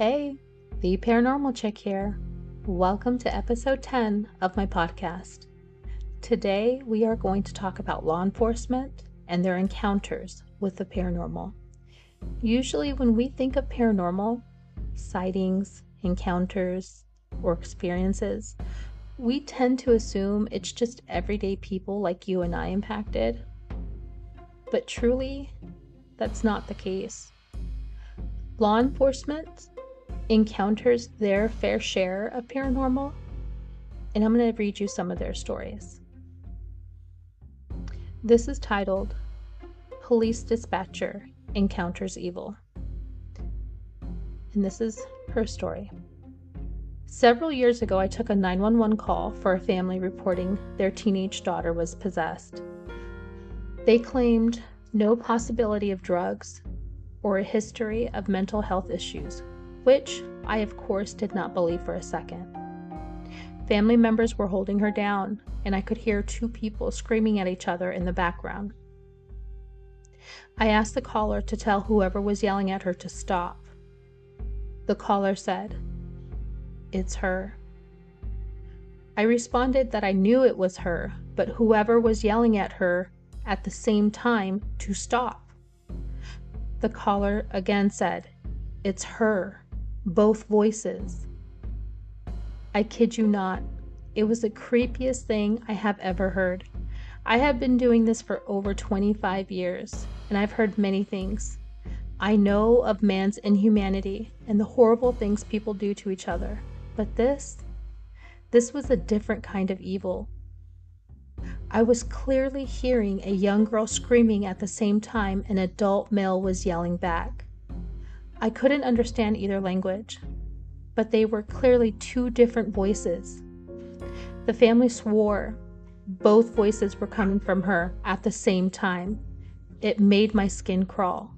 Hey, the Paranormal Chick here. Welcome to episode 10 of my podcast. Today we are going to talk about law enforcement and their encounters with the paranormal. Usually when we think of paranormal, sightings, encounters, or experiences, we tend to assume it's just everyday people like you and I impacted. But truly, that's not the case. Law enforcement encounters their fair share of paranormal, and I'm going to read you some of their stories. This is titled, Police Dispatcher Encounters Evil. And this is her story. Several years ago, I took a 911 call for a family reporting their teenage daughter was possessed. They claimed no possibility of drugs or a history of mental health issues, which I, of course, did not believe for a second. Family members were holding her down, and I could hear two people screaming at each other in the background. I asked the caller to tell whoever was yelling at her to stop. The caller said, "It's her." I responded that I knew it was her, but whoever was yelling at her at the same time to stop. The caller again said, "It's her," both voices. I kid you not, it was the creepiest thing I have ever heard. I have been doing this for over 25 years, and I've heard many things. I know of man's inhumanity and the horrible things people do to each other, but this was a different kind of evil. I was clearly hearing a young girl screaming at the same time an adult male was yelling back. I couldn't understand either language, but they were clearly two different voices. The family swore both voices were coming from her at the same time. It made my skin crawl.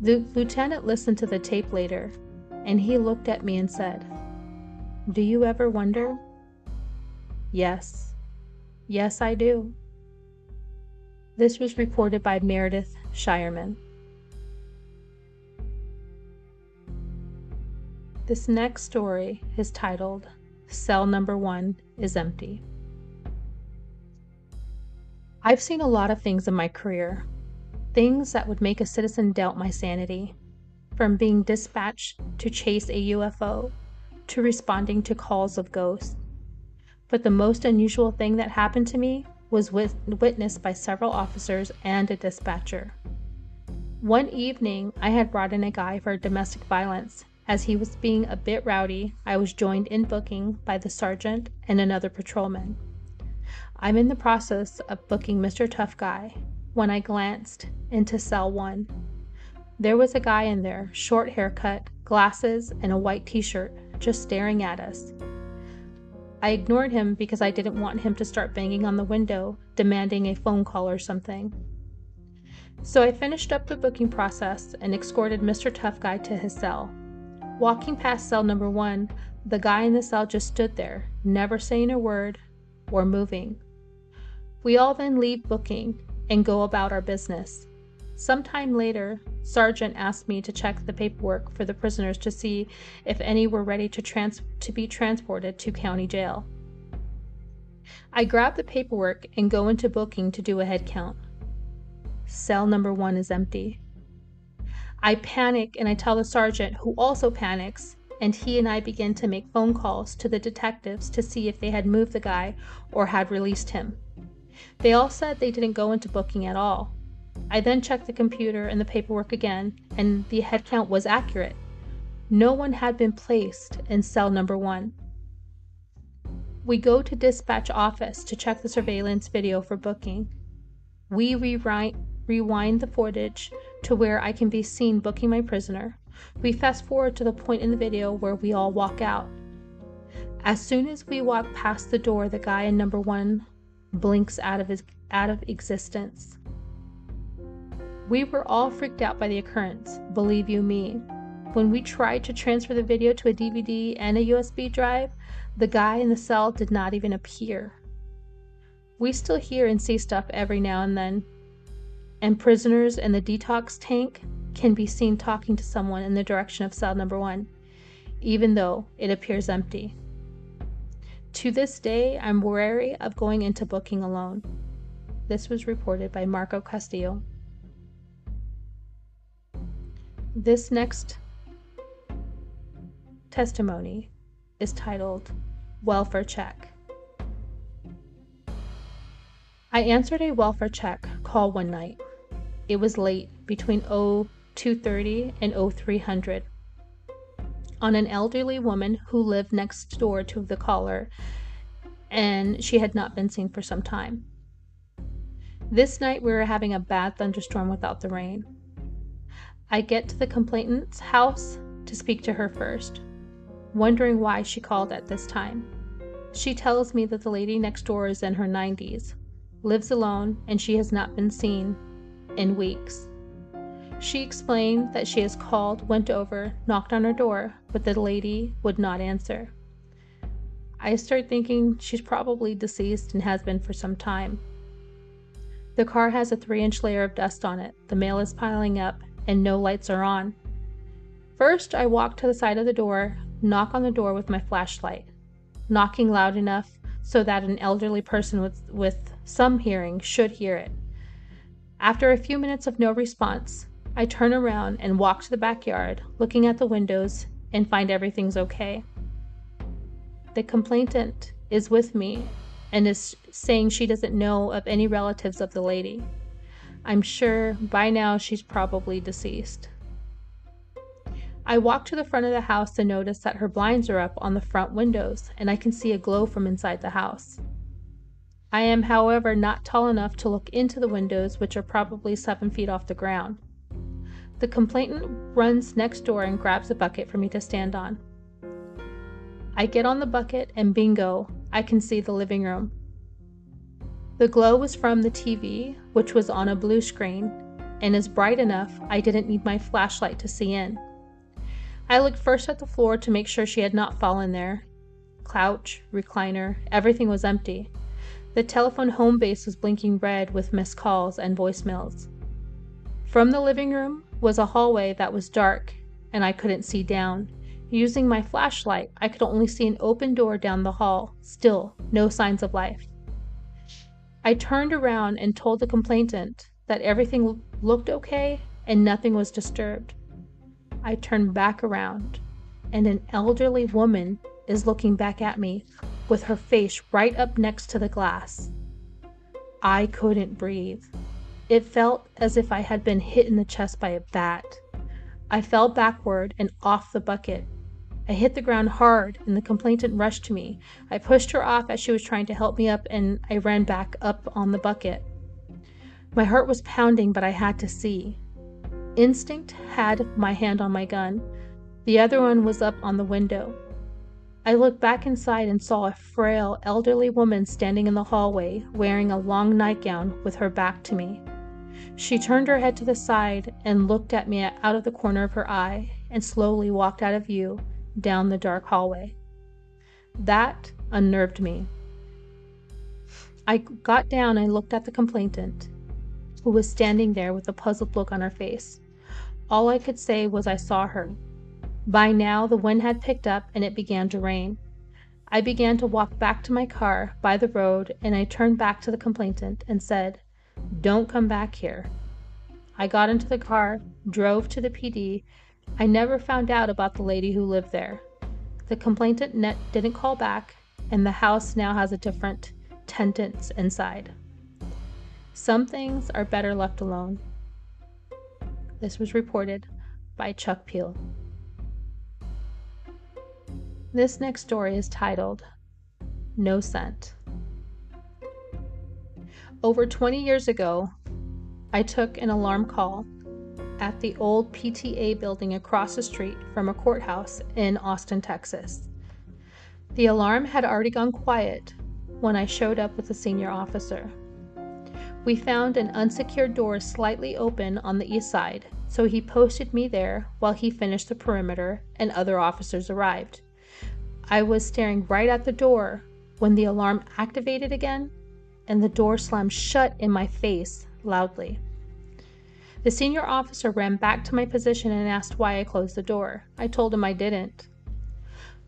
The lieutenant listened to the tape later, and he looked at me and said, "Do you ever wonder?" "Yes. Yes, I do." This was reported by Meredith Shireman. This next story is titled, Cell Number 1 is Empty. I've seen a lot of things in my career. Things that would make a citizen doubt my sanity, from being dispatched to chase a UFO, to responding to calls of ghosts. But the most unusual thing that happened to me was witnessed by several officers and a dispatcher. One evening, I had brought in a guy for domestic violence. As he was being a bit rowdy, I was joined in booking by the sergeant and another patrolman. I'm in the process of booking Mr. Tough Guy, when I glanced into cell 1. There was a guy in there, short haircut, glasses, and a white t-shirt, just staring at us. I ignored him because I didn't want him to start banging on the window, demanding a phone call or something. So I finished up the booking process and escorted Mr. Tough Guy to his cell. Walking past cell number 1, the guy in the cell just stood there, never saying a word or moving. We all then leave booking and go about our business. Sometime later, Sergeant asked me to check the paperwork for the prisoners to see if any were ready to be transported to county jail. I grab the paperwork and go into booking to do a head count. Cell number 1 is empty. I panic and I tell the sergeant, who also panics, and he and I begin to make phone calls to the detectives to see if they had moved the guy or had released him. They all said they didn't go into booking at all. I then checked the computer and the paperwork again, and the head count was accurate. No one had been placed in cell number 1. We go to dispatch office to check the surveillance video for booking. We rewind the footage to where I can be seen booking my prisoner. We fast forward to the point in the video where we all walk out. As soon as we walk past the door, the guy in number 1 blinks out of existence. We were all freaked out by the occurrence, believe you me. When we tried to transfer the video to a DVD and a USB drive, the guy in the cell did not even appear. We still hear and see stuff every now and then, and prisoners in the detox tank can be seen talking to someone in the direction of cell number 1, even though it appears empty. To this day, I'm wary of going into booking alone. This was reported by Marco Castillo. This next testimony is titled Welfare Check. I answered a welfare check call one night. It was late, between 0230 and 0300, on an elderly woman who lived next door to the caller, and she had not been seen for some time. This night we were having a bad thunderstorm without the rain. I get to the complainant's house to speak to her first, wondering why she called at this time. She tells me that the lady next door is in her 90s. Lives alone, and she has not been seen in weeks. She explained that she has called, went over, knocked on her door, but the lady would not answer. I start thinking she's probably deceased and has been for some time. The car has a 3-inch layer of dust on it, the mail is piling up, and no lights are on. First, I walk to the side of the door, knock on the door with my flashlight, knocking loud enough so that an elderly person with some hearing should hear it. After a few minutes of no response, I turn around and walk to the backyard, looking at the windows, and find everything's okay. The complainant is with me and is saying she doesn't know of any relatives of the lady. I'm sure by now she's probably deceased. I walk to the front of the house and notice that her blinds are up on the front windows, and I can see a glow from inside the house. I am, however, not tall enough to look into the windows, which are probably 7 feet off the ground. The complainant runs next door and grabs a bucket for me to stand on. I get on the bucket and bingo, I can see the living room. The glow was from the TV, which was on a blue screen, and is bright enough I didn't need my flashlight to see in. I looked first at the floor to make sure she had not fallen there. Couch, recliner, everything was empty. The telephone home base was blinking red with missed calls and voicemails. From the living room was a hallway that was dark, and I couldn't see down. Using my flashlight, I could only see an open door down the hall. Still, no signs of life. I turned around and told the complainant that everything looked okay and nothing was disturbed. I turn back around, and an elderly woman is looking back at me, with her face right up next to the glass. I couldn't breathe. It felt as if I had been hit in the chest by a bat. I fell backward and off the bucket. I hit the ground hard and the complainant rushed to me. I pushed her off as she was trying to help me up, and I ran back up on the bucket. My heart was pounding, but I had to see. Instinct had my hand on my gun. The other one was up on the window. I looked back inside and saw a frail, elderly woman standing in the hallway, wearing a long nightgown with her back to me. She turned her head to the side and looked at me out of the corner of her eye, and slowly walked out of view down the dark hallway. That unnerved me. I got down and looked at the complainant, who was standing there with a puzzled look on her face. All I could say was I saw her. By now, the wind had picked up and it began to rain. I began to walk back to my car by the road, and I turned back to the complainant and said, "Don't come back here." I got into the car, drove to the PD. I never found out about the lady who lived there. The complainant didn't call back, and the house now has a different tenants inside. Some things are better left alone. This was reported by Chuck Peel. This next story is titled, No Scent. Over 20 years ago, I took an alarm call at the old PTA building across the street from a courthouse in Austin, Texas. The alarm had already gone quiet when I showed up with a senior officer. We found an unsecured door slightly open on the east side, so he posted me there while he finished the perimeter and other officers arrived. I was staring right at the door when the alarm activated again and the door slammed shut in my face loudly. The senior officer ran back to my position and asked why I closed the door. I told him I didn't.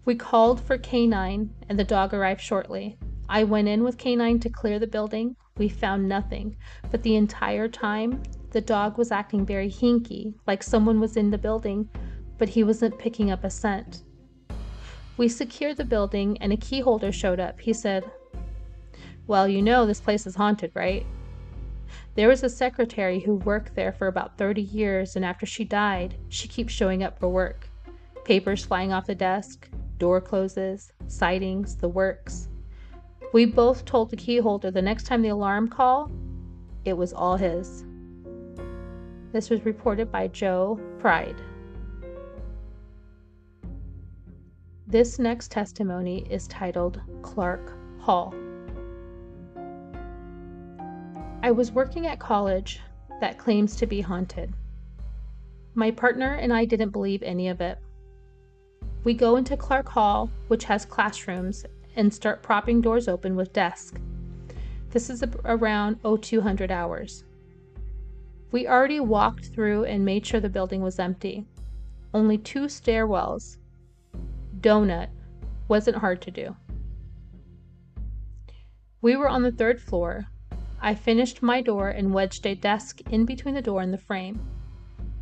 We called for K9, and the dog arrived shortly. I went in with K9 to clear the building. We found nothing, but the entire time, the dog was acting very hinky, like someone was in the building, but he wasn't picking up a scent. We secured the building, and a key holder showed up. He said, "Well, you know this place is haunted, right? There was a secretary who worked there for about 30 years, and after she died, she keeps showing up for work. Papers flying off the desk, door closes, sightings, the works." We both told the key holder the next time the alarm call, it was all his. This was reported by Joe Pride. This next testimony is titled Clark Hall. I was working at college that claims to be haunted. My partner and I didn't believe any of it. We go into Clark Hall, which has classrooms, and start propping doors open with desks. This is around 0200 hours. We already walked through and made sure the building was empty. Only two stairwells. Donut wasn't hard to do. We were on the third floor. I finished my door and wedged a desk in between the door and the frame.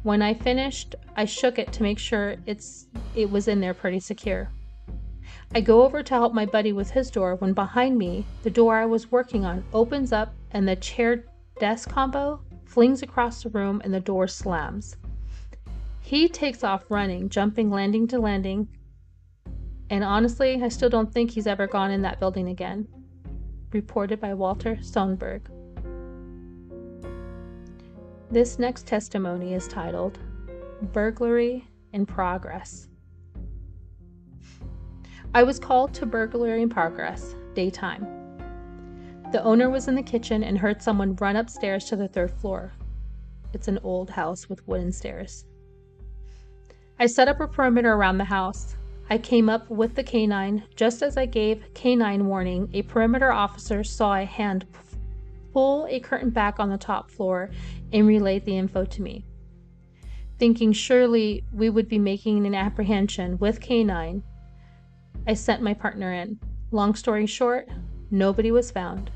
When I finished, I shook it to make sure it was in there pretty secure. I go over to help my buddy with his door when behind me, the door I was working on opens up and the chair-desk combo flings across the room and the door slams. He takes off running, jumping landing to landing, and honestly, I still don't think he's ever gone in that building again. Reported by Walter Sonberg. This next testimony is titled Burglary in Progress. I was called to burglary in progress, daytime. The owner was in the kitchen and heard someone run upstairs to the third floor. It's an old house with wooden stairs. I set up a perimeter around the house. I came up with the canine. Just as I gave canine warning, a perimeter officer saw a hand pull a curtain back on the top floor and relayed the info to me. Thinking surely we would be making an apprehension with canine, I sent my partner in. Long story short, nobody was found.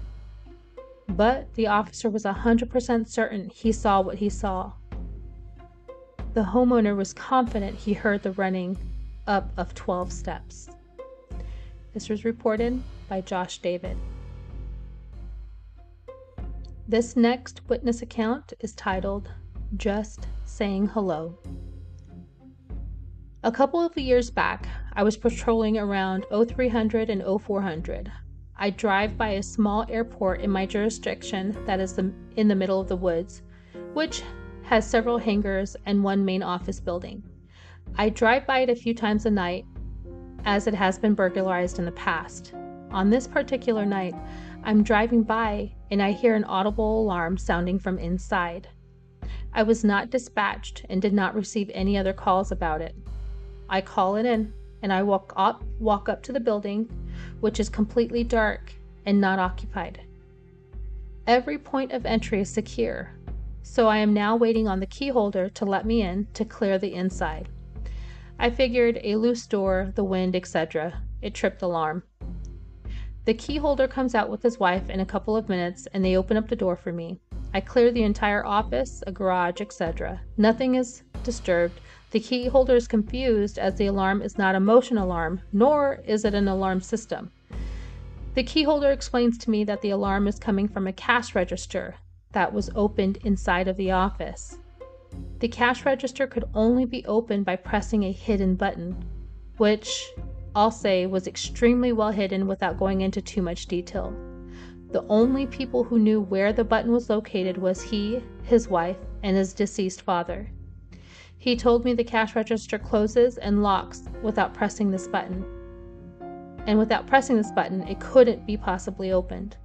But the officer was 100% certain he saw what he saw. The homeowner was confident he heard the running up of 12 steps. This was reported by Josh David. This next witness account is titled Just Saying Hello. A couple of years back, I was patrolling around 0300 and 0400. I drive by a small airport in my jurisdiction that is in the middle of the woods, which has several hangars and one main office building. I drive by it a few times a night, as it has been burglarized in the past. On this particular night, I'm driving by and I hear an audible alarm sounding from inside. I was not dispatched and did not receive any other calls about it. I call it in and I walk up to the building, which is completely dark and not occupied. Every point of entry is secure, so I am now waiting on the key holder to let me in to clear the inside. I figured a loose door, the wind, etc. It tripped alarm. The key holder comes out with his wife in a couple of minutes and they open up the door for me. I clear the entire office, a garage, etc. Nothing is disturbed. The key holder is confused as the alarm is not a motion alarm, nor is it an alarm system. The key holder explains to me that the alarm is coming from a cash register that was opened inside of the office. The cash register could only be opened by pressing a hidden button, which I'll say was extremely well hidden without going into too much detail. The only people who knew where the button was located was he, his wife, and his deceased father. He told me the cash register closes and locks without pressing this button. And without pressing this button, it couldn't be possibly opened.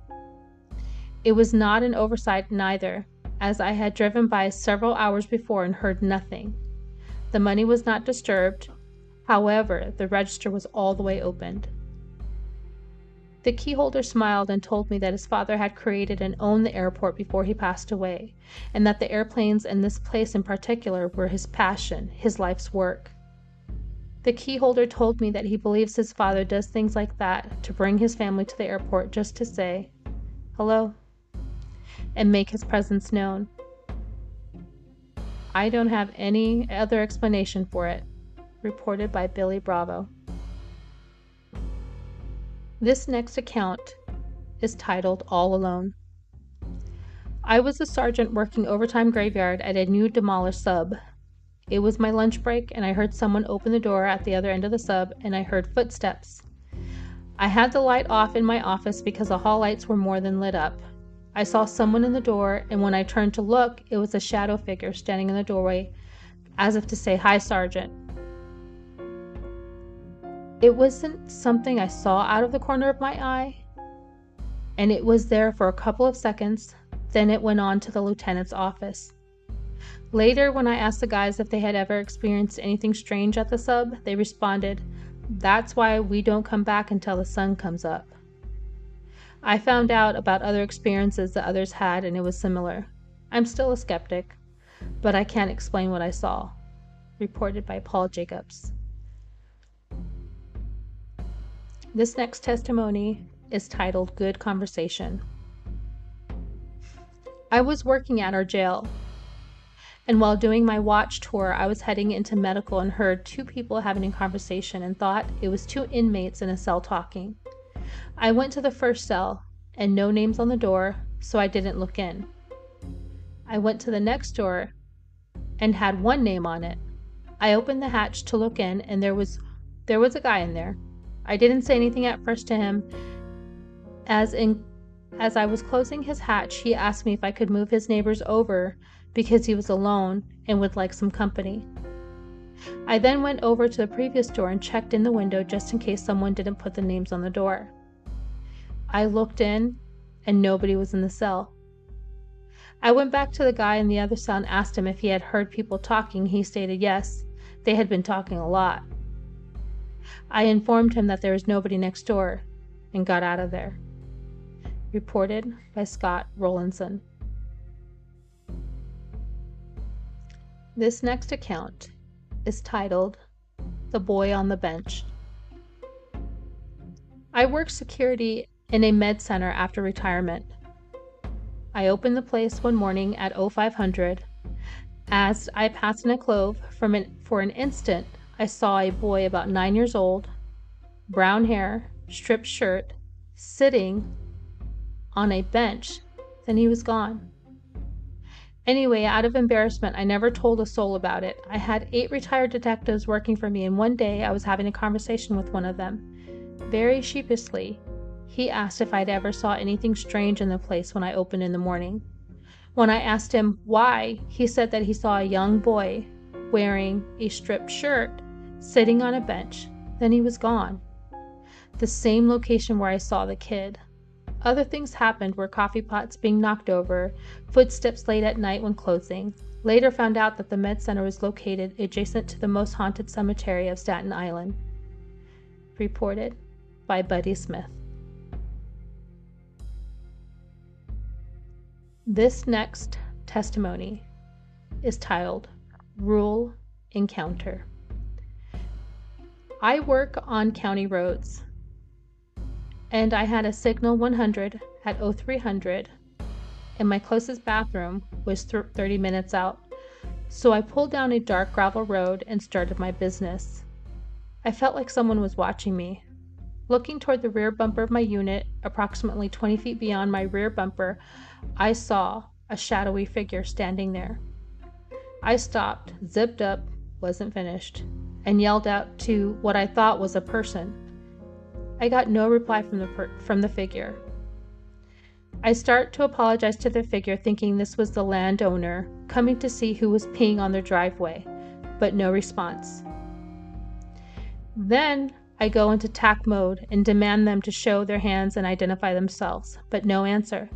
It was not an oversight neither, as I had driven by several hours before and heard nothing. The money was not disturbed, however, the register was all the way opened. The keyholder smiled and told me that his father had created and owned the airport before he passed away, and that the airplanes and this place in particular were his passion, his life's work. The keyholder told me that he believes his father does things like that to bring his family to the airport just to say, hello, and make his presence known. I don't have any other explanation for it, reported by Billy Bravo. This next account is titled All Alone. I was a sergeant working overtime graveyard at a new demolished sub. It was my lunch break, and I heard someone open the door at the other end of the sub, and I heard footsteps. I had the light off in my office because the hall lights were more than lit up. I saw someone in the door, and when I turned to look, it was a shadow figure standing in the doorway, as if to say, "Hi, Sergeant." It wasn't something I saw out of the corner of my eye, and it was there for a couple of seconds, then it went on to the lieutenant's office. Later, when I asked the guys if they had ever experienced anything strange at the sub, they responded, "That's why we don't come back until the sun comes up." I found out about other experiences that others had, and it was similar. I'm still a skeptic, but I can't explain what I saw, reported by Paul Jacobs. This next testimony is titled Good Conversation. I was working at our jail, and while doing my watch tour, I was heading into medical and heard two people having a conversation and thought it was two inmates in a cell talking. I went to the first cell, and no names on the door, so I didn't look in. I went to the next door and had one name on it. I opened the hatch to look in, and there was a guy in there. I didn't say anything at first to him. As I was closing his hatch, he asked me if I could move his neighbors over because he was alone and would like some company. I then went over to the previous door and checked in the window just in case someone didn't put the names on the door. I looked in, and nobody was in the cell. I went back to the guy in the other cell and asked him if he had heard people talking. He stated yes, they had been talking a lot. I informed him that there was nobody next door and got out of there, reported by Scott Rowlandson. This next account is titled The Boy on the Bench. I worked security in a med center after retirement. I opened the place one morning at 0500. As I passed in a clove, for an instant, I saw a boy about 9 years old, brown hair, striped shirt, sitting on a bench, then he was gone. Anyway, out of embarrassment, I never told a soul about it. I had 8 retired detectives working for me, and one day I was having a conversation with one of them. Very sheepishly, he asked if I'd ever saw anything strange in the place when I opened in the morning. When I asked him why, he said that he saw a young boy wearing a striped shirt sitting on a bench, then he was gone. The same location where I saw the kid. Other things happened, were coffee pots being knocked over, footsteps late at night when closing. Later found out that the med center was located adjacent to the most haunted cemetery of Staten Island. Reported by Buddy Smith. This next testimony is titled Rural Encounter. I work on county roads, and I had a signal 100 at 0300, and my closest bathroom was 30 minutes out, so I pulled down a dark gravel road and started my business. I felt like someone was watching me. Looking toward the rear bumper of my unit, approximately 20 feet beyond my rear bumper, I saw a shadowy figure standing there. I stopped, zipped up, wasn't finished, and yelled out to what I thought was a person. I got no reply from the figure. I start to apologize to the figure, thinking this was the landowner coming to see who was peeing on their driveway, but no response. Then I go into attack mode and demand them to show their hands and identify themselves, but no answer.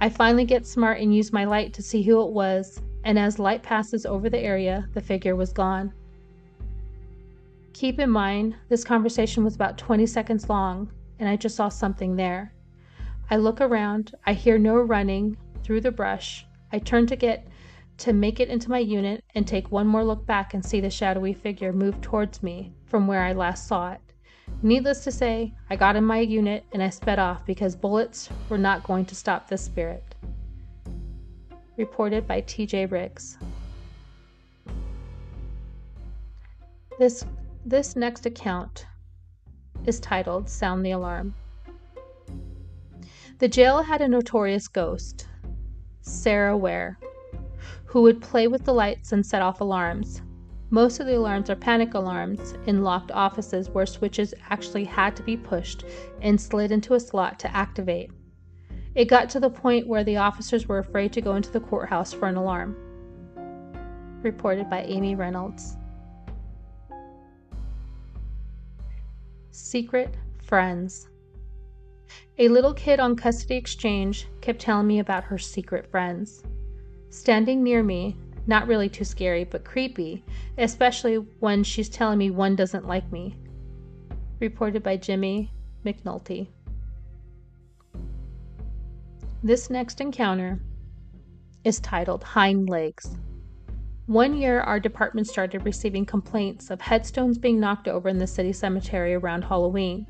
I finally get smart and use my light to see who it was, and as light passes over the area, the figure was gone. Keep in mind, this conversation was about 20 seconds long, and I just saw something there. I look around, I hear no running through the brush. I turn to make it into my unit and take one more look back and see the shadowy figure move towards me from where I last saw it. Needless to say, I got in my unit and I sped off because bullets were not going to stop this spirit. Reported by TJ Briggs. This next account is titled Sound the Alarm. The jail had a notorious ghost, Sarah Ware, who would play with the lights and set off alarms. Most of the alarms are panic alarms in locked offices where switches actually had to be pushed and slid into a slot to activate. It got to the point where the officers were afraid to go into the courthouse for an alarm. Reported by Amy Reynolds. Secret friends. A little kid on Custody Exchange kept telling me about her secret friends. Standing near me, not really too scary, but creepy, especially when she's telling me one doesn't like me. Reported by Jimmy McNulty. This next encounter is titled Hind Legs. One year, our department started receiving complaints of headstones being knocked over in the city cemetery around Halloween.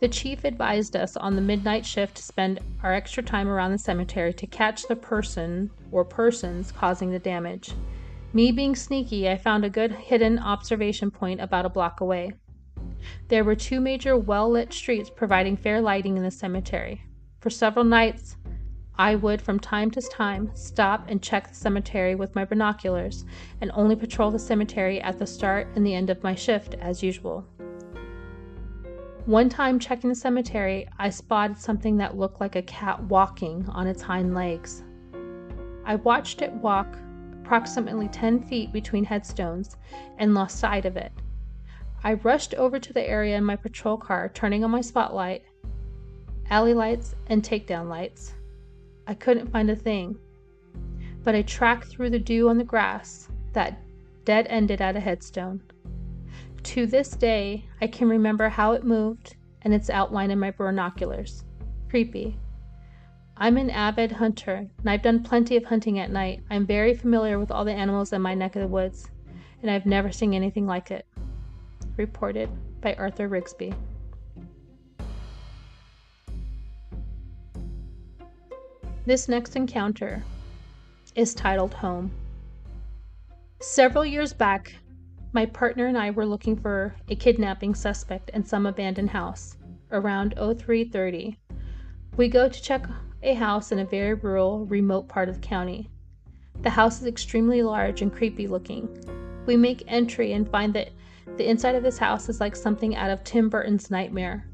The chief advised us on the midnight shift to spend our extra time around the cemetery to catch the person or persons causing the damage. Me being sneaky, I found a good hidden observation point about a block away. There were two major well-lit streets providing fair lighting in the cemetery. For several nights, I would from time to time stop and check the cemetery with my binoculars and only patrol the cemetery at the start and the end of my shift as usual. One time checking the cemetery, I spotted something that looked like a cat walking on its hind legs. I watched it walk approximately 10 feet between headstones and lost sight of it. I rushed over to the area in my patrol car, turning on my spotlight, alley lights, and takedown lights. I couldn't find a thing, but I tracked through the dew on the grass that dead-ended at a headstone. To this day, I can remember how it moved and its outline in my binoculars. Creepy. I'm an avid hunter, and I've done plenty of hunting at night. I'm very familiar with all the animals in my neck of the woods, and I've never seen anything like it. Reported by Arthur Rigsby. This next encounter is titled Home. Several years back, my partner and I were looking for a kidnapping suspect in some abandoned house around 03:30. We go to check a house in a very rural, remote part of the county. The house is extremely large and creepy looking. We make entry and find that the inside of this house is like something out of Tim Burton's Nightmare.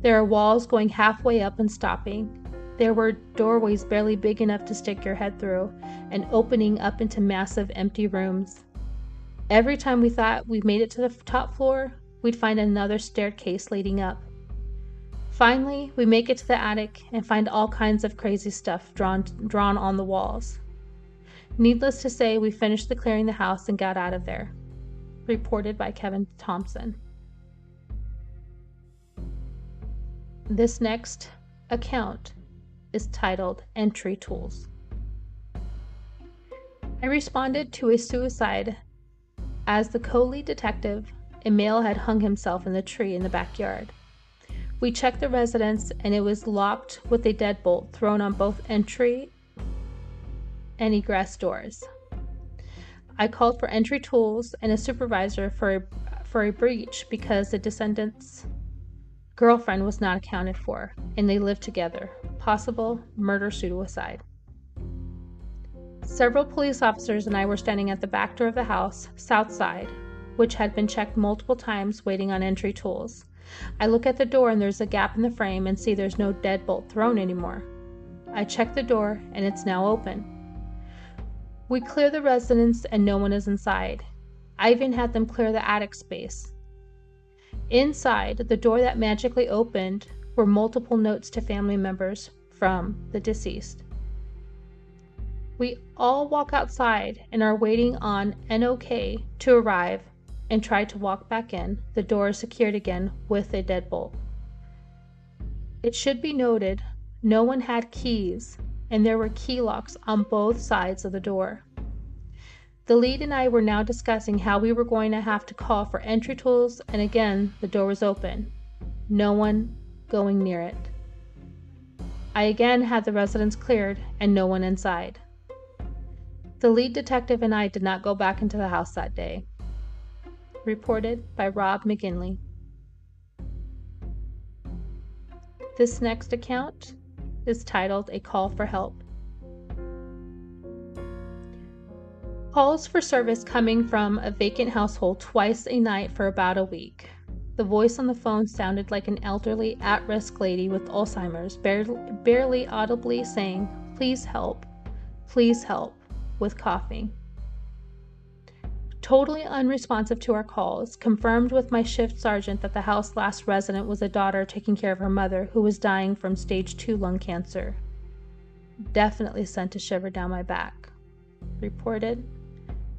There are walls going halfway up and stopping. There were doorways barely big enough to stick your head through and opening up into massive empty rooms. Every time we thought we made it to the top floor, we'd find another staircase leading up. Finally, we make it to the attic and find all kinds of crazy stuff drawn on the walls. Needless to say, we finished clearing the house and got out of there. Reported by Kevin Thompson. This next account is titled Entry Tools. I responded to a suicide as the co-lead detective. A male had hung himself in the tree in the backyard. We checked the residence and it was locked with a deadbolt thrown on both entry and egress doors. I called for entry tools and a supervisor for a breach because the descendants' girlfriend was not accounted for, and they lived together. Possible murder-suicide. Several police officers and I were standing at the back door of the house, south side, which had been checked multiple times, waiting on entry tools. I look at the door and there's a gap in the frame and see there's no deadbolt thrown anymore. I check the door and it's now open. We clear the residence and no one is inside. I even had them clear the attic space. Inside, the door that magically opened were multiple notes to family members from the deceased. We all walk outside and are waiting on NOK to arrive and try to walk back in. The door is secured again with a deadbolt. It should be noted, no one had keys, and there were key locks on both sides of the door. The lead and I were now discussing how we were going to have to call for entry tools, and again, the door was open. No one going near it. I again had the residence cleared and no one inside. The lead detective and I did not go back into the house that day. Reported by Rob McGinley. This next account is titled A Call for Help. Calls for service coming from a vacant household twice a night for about a week. The voice on the phone sounded like an elderly, at-risk lady with Alzheimer's, barely audibly saying, please help, with coughing. Totally unresponsive to our calls, confirmed with my shift sergeant that the house's last resident was a daughter taking care of her mother, who was dying from stage 2 lung cancer. Definitely sent a shiver down my back. Reported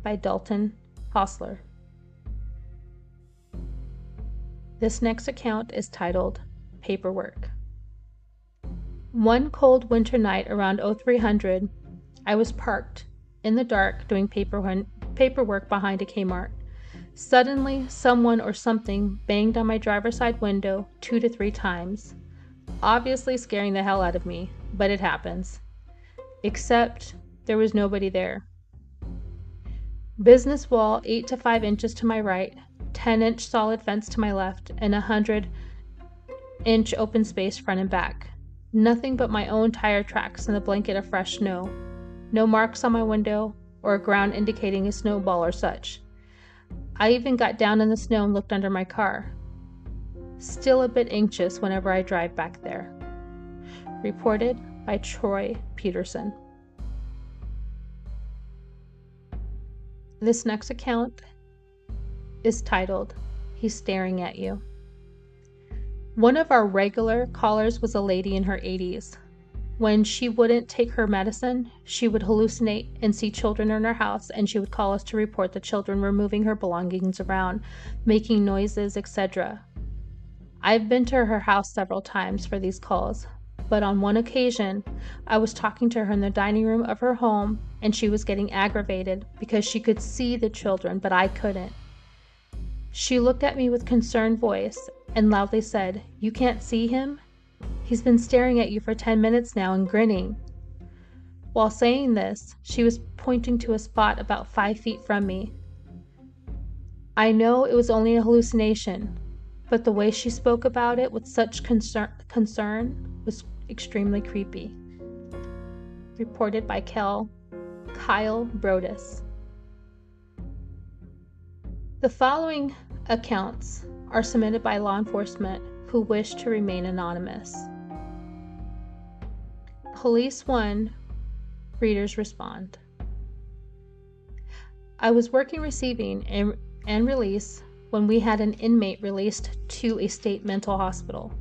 by Dalton Hostler. This next account is titled Paperwork. One cold winter night around 0300, I was parked in the dark doing paperwork behind a Kmart. Suddenly, someone or something banged on my driver's side window 2 to 3 times, obviously scaring the hell out of me, but it happens. Except there was nobody there. Business wall 8 to 5 inches to my right, 10-inch solid fence to my left, and 100-inch open space front and back. Nothing but my own tire tracks and the blanket of fresh snow. No marks on my window or ground indicating a snowball or such. I even got down in the snow and looked under my car. Still a bit anxious whenever I drive back there. Reported by Troy Peterson. This next account is titled, He's Staring at You. One of our regular callers was a lady in her 80s. When she wouldn't take her medicine, she would hallucinate and see children in her house, and she would call us to report the children were moving her belongings around, making noises, etc. I've been to her house several times for these calls, but on one occasion, I was talking to her in the dining room of her home, and she was getting aggravated because she could see the children, but I couldn't. She looked at me with concerned voice and loudly said, "You can't see him? He's been staring at you for 10 minutes now and grinning." While saying this, she was pointing to a spot about 5 feet from me. I know it was only a hallucination, but the way she spoke about it with such concern was extremely creepy. Reported by Kyle Brodus. The following accounts are submitted by law enforcement who wish to remain anonymous. Police 1, readers respond. I was working receiving and release when we had an inmate released to a state mental hospital.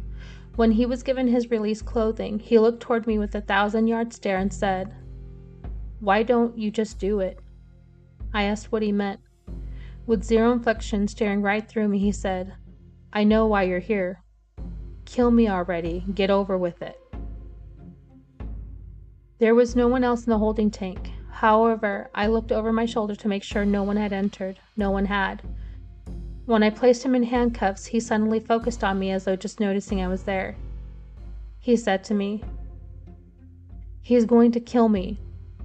When he was given his release clothing, he looked toward me with a 1,000-yard stare and said, "Why don't you just do it?" I asked what he meant. With zero inflection, staring right through me, he said, "I know why you're here. Kill me already. Get over with it." There was no one else in the holding tank. However, I looked over my shoulder to make sure no one had entered. No one had. When I placed him in handcuffs, he suddenly focused on me as though just noticing I was there. He said to me, "He's going to kill me.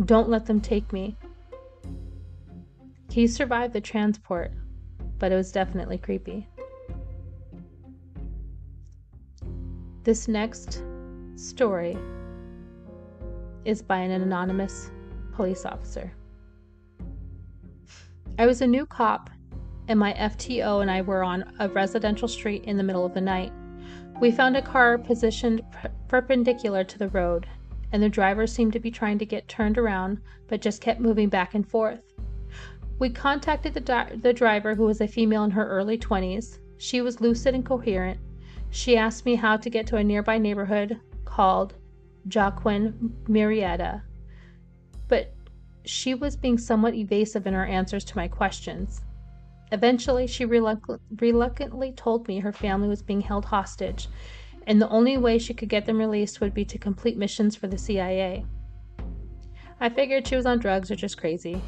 Don't let them take me." He survived the transport, but it was definitely creepy. This next story is by an anonymous police officer. I was a new cop, and my FTO and I were on a residential street in the middle of the night. We found a car positioned perpendicular to the road, and the driver seemed to be trying to get turned around, but just kept moving back and forth. We contacted the driver, who was a female in her early 20s. She was lucid and coherent. She asked me how to get to a nearby neighborhood called Joaquin Marietta, but she was being somewhat evasive in her answers to my questions. Eventually, she reluctantly told me her family was being held hostage and the only way she could get them released would be to complete missions for the CIA. I figured she was on drugs or just crazy.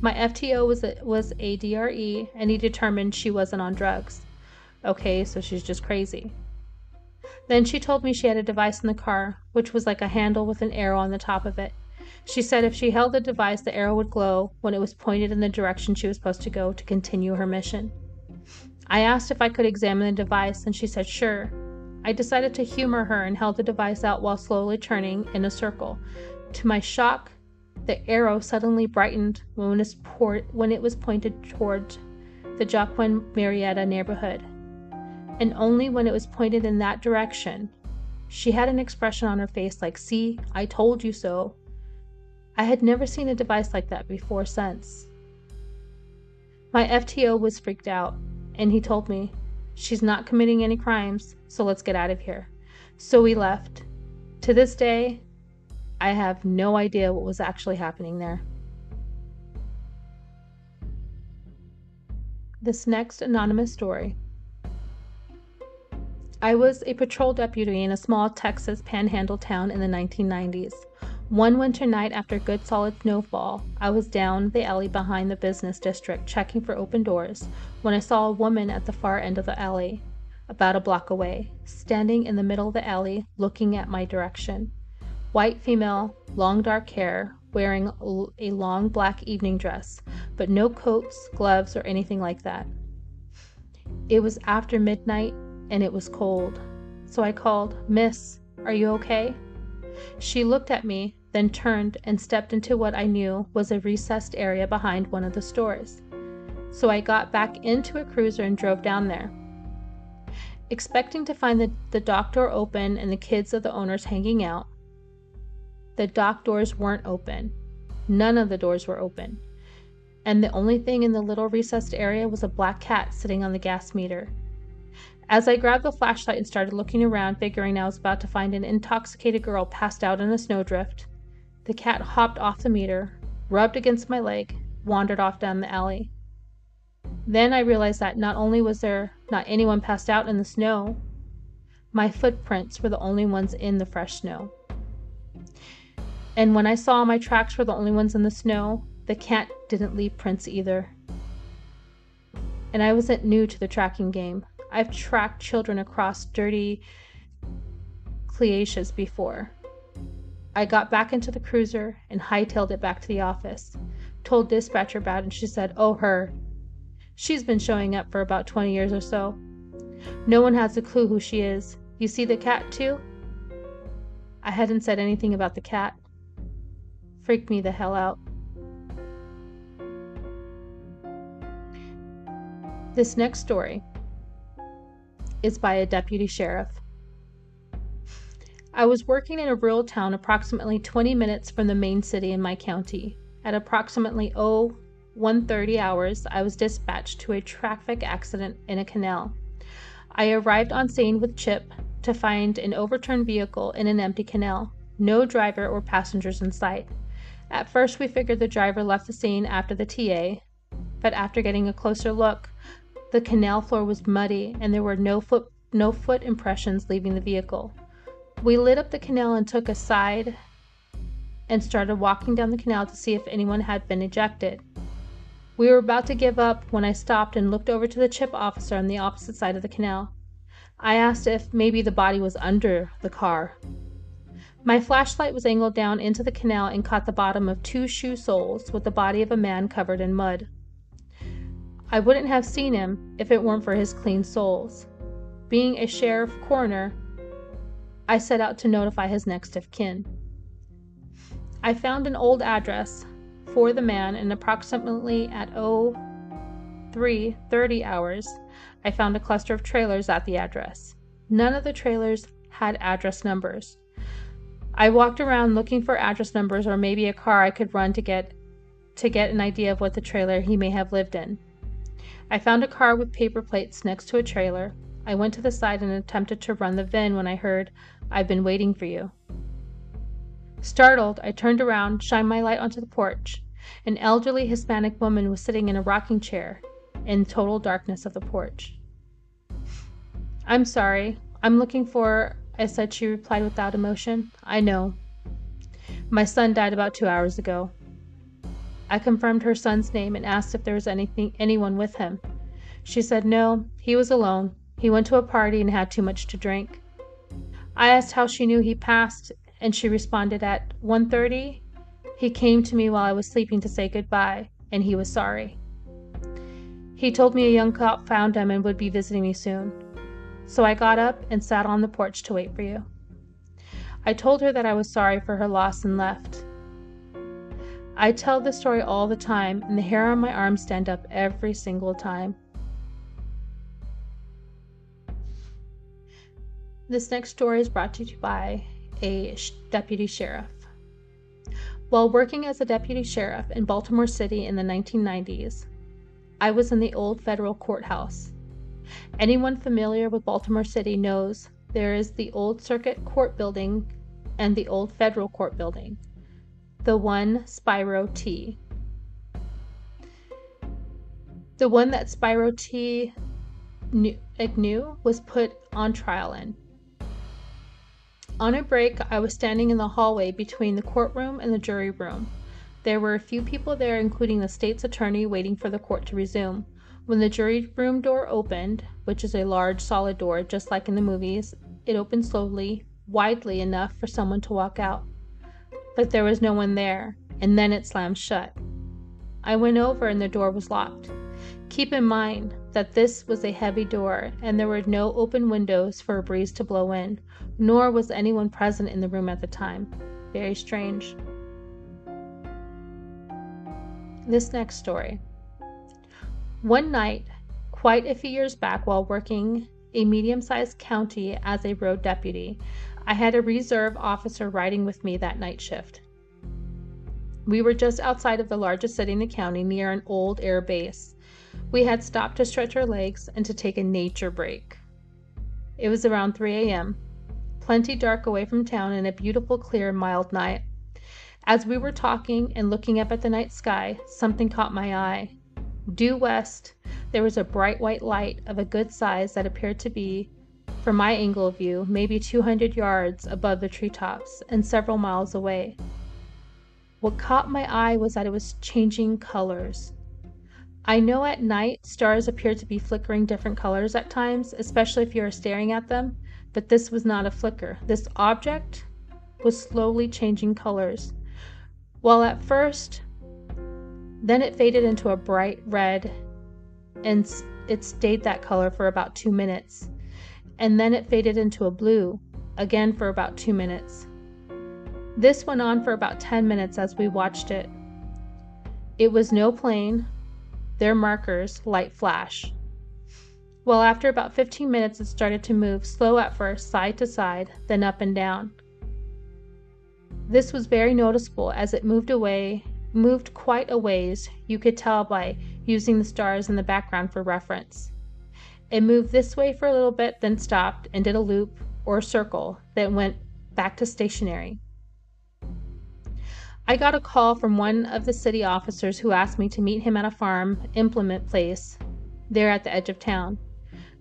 My FTO was a DRE, and he determined she wasn't on drugs. Okay, so she's just crazy. Then she told me she had a device in the car, which was like a handle with an arrow on the top of it. She said if she held the device, the arrow would glow when it was pointed in the direction she was supposed to go to continue her mission. I asked if I could examine the device, and she said sure. I decided to humor her and held the device out while slowly turning in a circle. To my shock, the arrow suddenly brightened when it was pointed toward the Joaquin Marietta neighborhood, and only when it was pointed in that direction. She had an expression on her face like, "See, I told you so." I had never seen a device like that before since. My FTO was freaked out, and he told me, "She's not committing any crimes, so let's get out of here." So we left. To this day, I have no idea what was actually happening there. This next anonymous story. I was a patrol deputy in a small Texas panhandle town in the 1990s. One winter night after good solid snowfall, I was down the alley behind the business district checking for open doors when I saw a woman at the far end of the alley, about a block away, standing in the middle of the alley looking at my direction. White female, long dark hair, wearing a long black evening dress, but no coats, gloves, or anything like that. It was after midnight and it was cold, so I called, "Miss, are you okay?" She looked at me, then turned and stepped into what I knew was a recessed area behind one of the stores. So I got back into a cruiser and drove down there, expecting to find the dock door open and the kids of the owners hanging out. The dock doors weren't open. None of the doors were open. And the only thing in the little recessed area was a black cat sitting on the gas meter. As I grabbed the flashlight and started looking around, figuring I was about to find an intoxicated girl passed out in a snowdrift, the cat hopped off the meter, rubbed against my leg, wandered off down the alley. Then I realized that not only was there not anyone passed out in the snow, my footprints were the only ones in the fresh snow. And when I saw my tracks were the only ones in the snow, the cat didn't leave prints either. And I wasn't new to the tracking game. I've tracked children across dirty cleaches before. I got back into the cruiser and hightailed it back to the office. Told dispatcher about it and she said, "Oh, her. She's been showing up for about 20 years or so. No one has a clue who she is. You see the cat too?" I hadn't said anything about the cat. Freaked me the hell out. This next story is by a deputy sheriff. I was working in a rural town approximately 20 minutes from the main city in my county. At approximately 1:30 hours, I was dispatched to a traffic accident in a canal. I arrived on scene with Chip to find an overturned vehicle in an empty canal. No driver or passengers in sight. At first, we figured the driver left the scene after the TA, but after getting a closer look, the canal floor was muddy and there were no foot impressions leaving the vehicle. We lit up the canal and took a side and started walking down the canal to see if anyone had been ejected. We were about to give up when I stopped and looked over to the Chip officer on the opposite side of the canal. I asked if maybe the body was under the car. My flashlight was angled down into the canal and caught the bottom of two shoe soles with the body of a man covered in mud. I wouldn't have seen him if it weren't for his clean soles. Being a sheriff coroner, I set out to notify his next of kin. I found an old address for the man, and approximately at 3:30 hours, I found a cluster of trailers at the address. None of the trailers had address numbers. I walked around looking for address numbers or maybe a car I could run to get an idea of what the trailer he may have lived in. I found a car with paper plates next to a trailer. I went to the side and attempted to run the VIN when I heard, "I've been waiting for you." Startled, I turned around, shined my light onto the porch. An elderly Hispanic woman was sitting in a rocking chair in total darkness of the porch. "I'm sorry, "I'm looking for," I said. She replied without emotion, "I know. My son died about 2 hours ago." I confirmed her son's name and asked if there was anyone with him. She said no, he was alone. He went to a party and had too much to drink. I asked how she knew he passed, and she responded, "At 1:30, he came to me while I was sleeping to say goodbye, and he was sorry. He told me a young cop found him and would be visiting me soon. So I got up and sat on the porch to wait for you." I told her that I was sorry for her loss and left. I tell this story all the time, and the hair on my arms stand up every single time. This next story is brought to you by a deputy sheriff. While working as a deputy sheriff in Baltimore City in the 1990s, I was in the old federal courthouse. Anyone familiar with Baltimore City knows there is the old circuit court building and the old federal court building. The one Spiro T. The one that Spiro T. Agnew was put on trial in. On a break, I was standing in the hallway between the courtroom and the jury room. There were a few people there, including the state's attorney, waiting for the court to resume. When the jury room door opened, which is a large, solid door, just like in the movies, it opened slowly, widely enough for someone to walk out. But there was no one there, and then it slammed shut. I went over and the door was locked. Keep in mind that this was a heavy door and there were no open windows for a breeze to blow in, nor was anyone present in the room at the time. Very strange. This next story. One night, quite a few years back, while working a medium-sized county as a road deputy, I had a reserve officer riding with me that night shift. We were just outside of the largest city in the county, near an old air base. We had stopped to stretch our legs and to take a nature break. It was around 3 a.m., plenty dark away from town and a beautiful, clear, mild night. As we were talking and looking up at the night sky, something caught my eye. Due west, there was a bright white light of a good size that appeared to be, from my angle of view, maybe 200 yards above the treetops and several miles away. What caught my eye was that it was changing colors. I know at night stars appear to be flickering different colors at times, especially if you are staring at them, but this was not a flicker. This object was slowly changing colors. While at first, then it faded into a bright red, and it stayed that color for about 2 minutes. And then it faded into a blue, again for about 2 minutes. This went on for about 10 minutes as we watched it. It was no plane, their markers, light flash. Well, after about 15 minutes, it started to move, slow at first, side to side, then up and down. This was very noticeable as it moved quite a ways. You could tell by using the stars in the background for reference. It moved this way for a little bit, then stopped and did a loop or circle, then went back to stationary. I got a call from one of the city officers who asked me to meet him at a farm implement place there at the edge of town.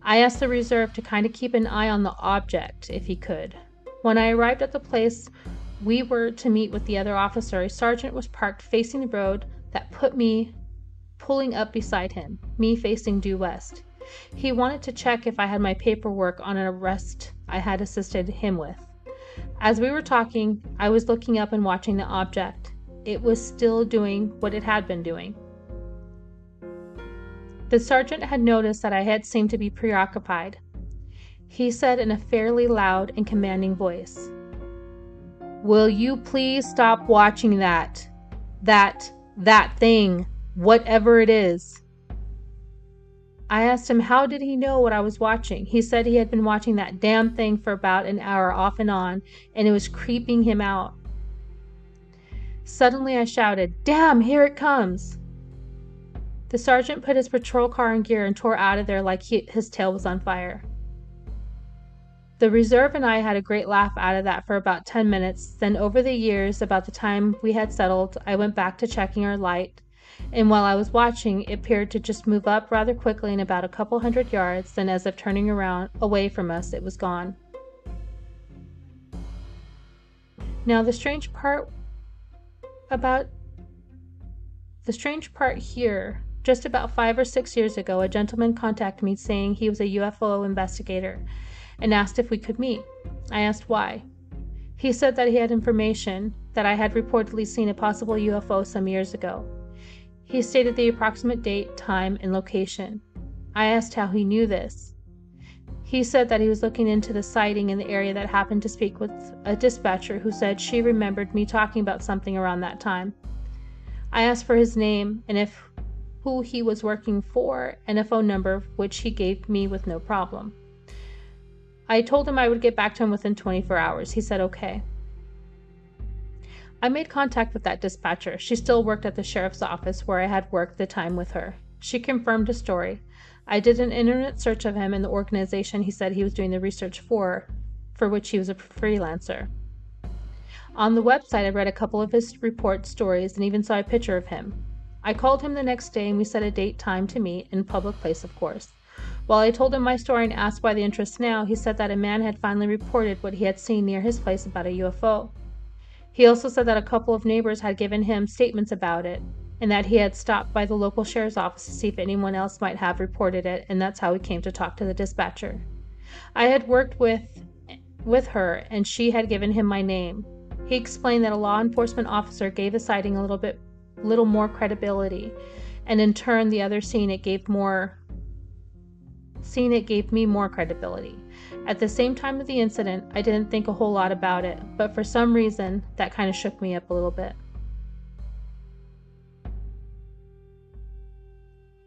I asked the reserve to kind of keep an eye on the object if he could. When I arrived at the place we were to meet with the other officer, a sergeant was parked facing the road that put me pulling up beside him, me facing due west. He wanted to check if I had my paperwork on an arrest I had assisted him with. As we were talking, I was looking up and watching the object. It was still doing what it had been doing. The sergeant had noticed that I had seemed to be preoccupied. He said in a fairly loud and commanding voice, "Will you please stop watching that thing, whatever it is?" I asked him how did he know what I was watching. He said he had been watching that damn thing for about an hour off and on, and it was creeping him out. Suddenly I shouted, "Damn, here it comes!" The sergeant put his patrol car in gear and tore out of there like his tail was on fire. The reserve and I had a great laugh out of that for about 10 minutes, then over the years, about the time we had settled, I went back to checking our light and while I was watching, it appeared to just move up rather quickly in about a couple hundred yards, then as if turning around away from us, it was gone. Now the strange part here, just about 5 or 6 years ago, a gentleman contacted me saying he was a UFO investigator and asked if we could meet. I asked why. He said that he had information that I had reportedly seen a possible UFO some years ago. He stated the approximate date, time, and location. I asked how he knew this. He said that he was looking into the sighting in the area, that happened to speak with a dispatcher who said she remembered me talking about something around that time. I asked for his name and who he was working for, and a phone number, which he gave me with no problem. I told him I would get back to him within 24 hours. He said okay. I made contact with that dispatcher. She still worked at the sheriff's office where I had worked the time with her. She confirmed the story. I did an internet search of him and the organization he said he was doing the research for which he was a freelancer. On the website, I read a couple of his report stories and even saw a picture of him. I called him the next day and we set a date time to meet in a public place, of course. While I told him my story and asked why the interest now, he said that a man had finally reported what he had seen near his place about a UFO. He also said that a couple of neighbors had given him statements about it, and that he had stopped by the local sheriff's office to see if anyone else might have reported it, and that's how he came to talk to the dispatcher. I had worked with her, and she had given him my name. He explained that a law enforcement officer gave the sighting a little more credibility, and in turn the other scene it gave me more credibility. At the same time of the incident, I didn't think a whole lot about it, but for some reason that kind of shook me up a little bit.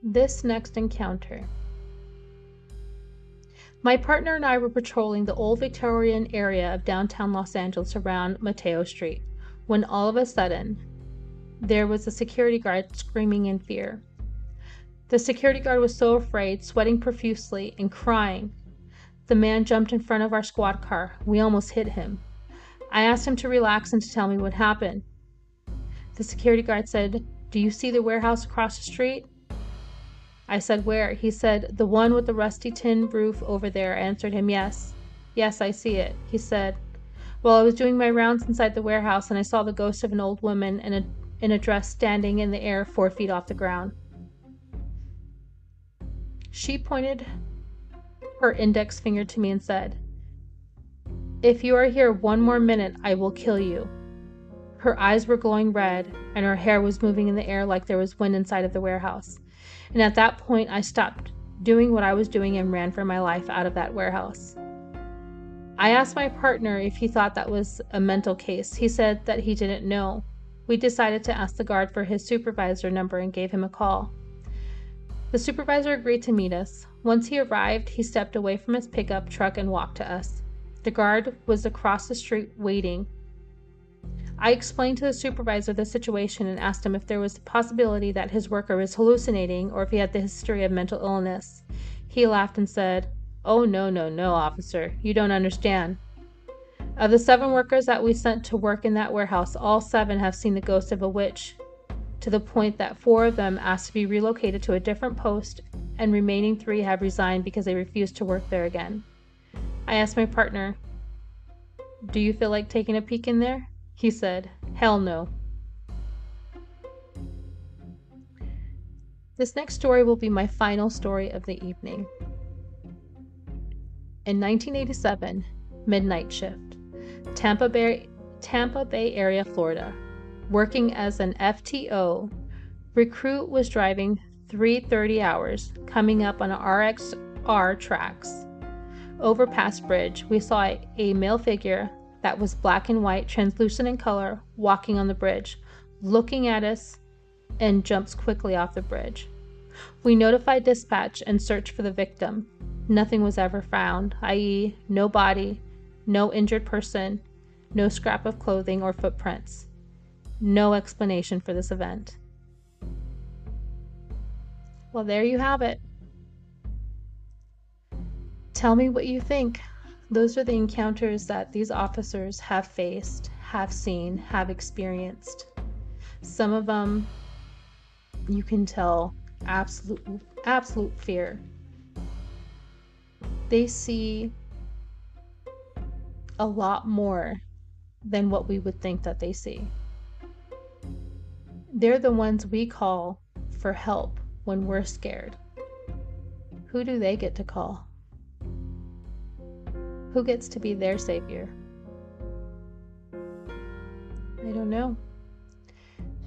This next encounter. My partner and I were patrolling the old Victorian area of downtown Los Angeles around Mateo Street, when all of a sudden there was a security guard screaming in fear. The security guard was so afraid, sweating profusely and crying. The man jumped in front of our squad car. We almost hit him. I asked him to relax and to tell me what happened. The security guard said, "Do you see the warehouse across the street?" I said, "Where?" He said, "The one with the rusty tin roof over there." I answered him, "Yes. Yes, I see it." He said, "Well, I was doing my rounds inside the warehouse and I saw the ghost of an old woman in a dress standing in the air 4 feet off the ground. She pointed her index finger to me and said, 'If you are here one more minute, I will kill you.'" Her eyes were glowing red and her hair was moving in the air like there was wind inside of the warehouse. And at that point, I stopped doing what I was doing and ran for my life out of that warehouse. I asked my partner if he thought that was a mental case. He said that he didn't know. We decided to ask the guard for his supervisor number and gave him a call. The supervisor agreed to meet us. Once he arrived, he stepped away from his pickup truck and walked to us. The guard was across the street waiting. I explained to the supervisor the situation and asked him if there was the possibility that his worker was hallucinating or if he had the history of mental illness. He laughed and said, "Oh, no, officer, you don't understand. Of the 7 workers that we sent to work in that warehouse, all 7 have seen the ghost of a witch, to the point that 4 of them asked to be relocated to a different post, and remaining 3 have resigned because they refused to work there again." I asked my partner, "Do you feel like taking a peek in there?" He said, "Hell no." This next story will be my final story of the evening. In 1987, midnight shift, Tampa Bay area, Florida. Working as an FTO, recruit was driving 3:30 hours, coming up on RXR tracks. Overpass bridge, we saw a male figure that was black and white, translucent in color, walking on the bridge, looking at us, and jumps quickly off the bridge. We notified dispatch and searched for the victim. Nothing was ever found, i.e., no body, no injured person, no scrap of clothing or footprints. No explanation for this event. Well, there you have it. Tell me what you think. Those are the encounters that these officers have faced, have seen, have experienced. Some of them you can tell absolute fear. They see a lot more than what we would think that they see. They're the ones we call for help when we're scared. Who do they get to call? Who gets to be their savior? I don't know.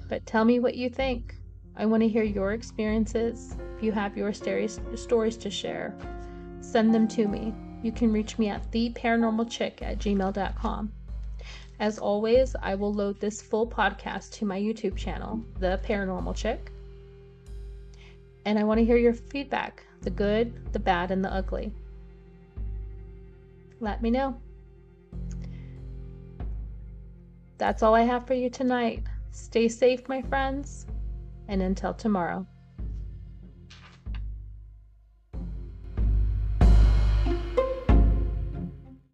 But tell me what you think. I want to hear your experiences. If you have your stories to share, send them to me. You can reach me at theparanormalchick@gmail.com. As always, I will load this full podcast to my YouTube channel, The Paranormal Chick. And I want to hear your feedback, the good, the bad, and the ugly. Let me know. That's all I have for you tonight. Stay safe, my friends, and until tomorrow.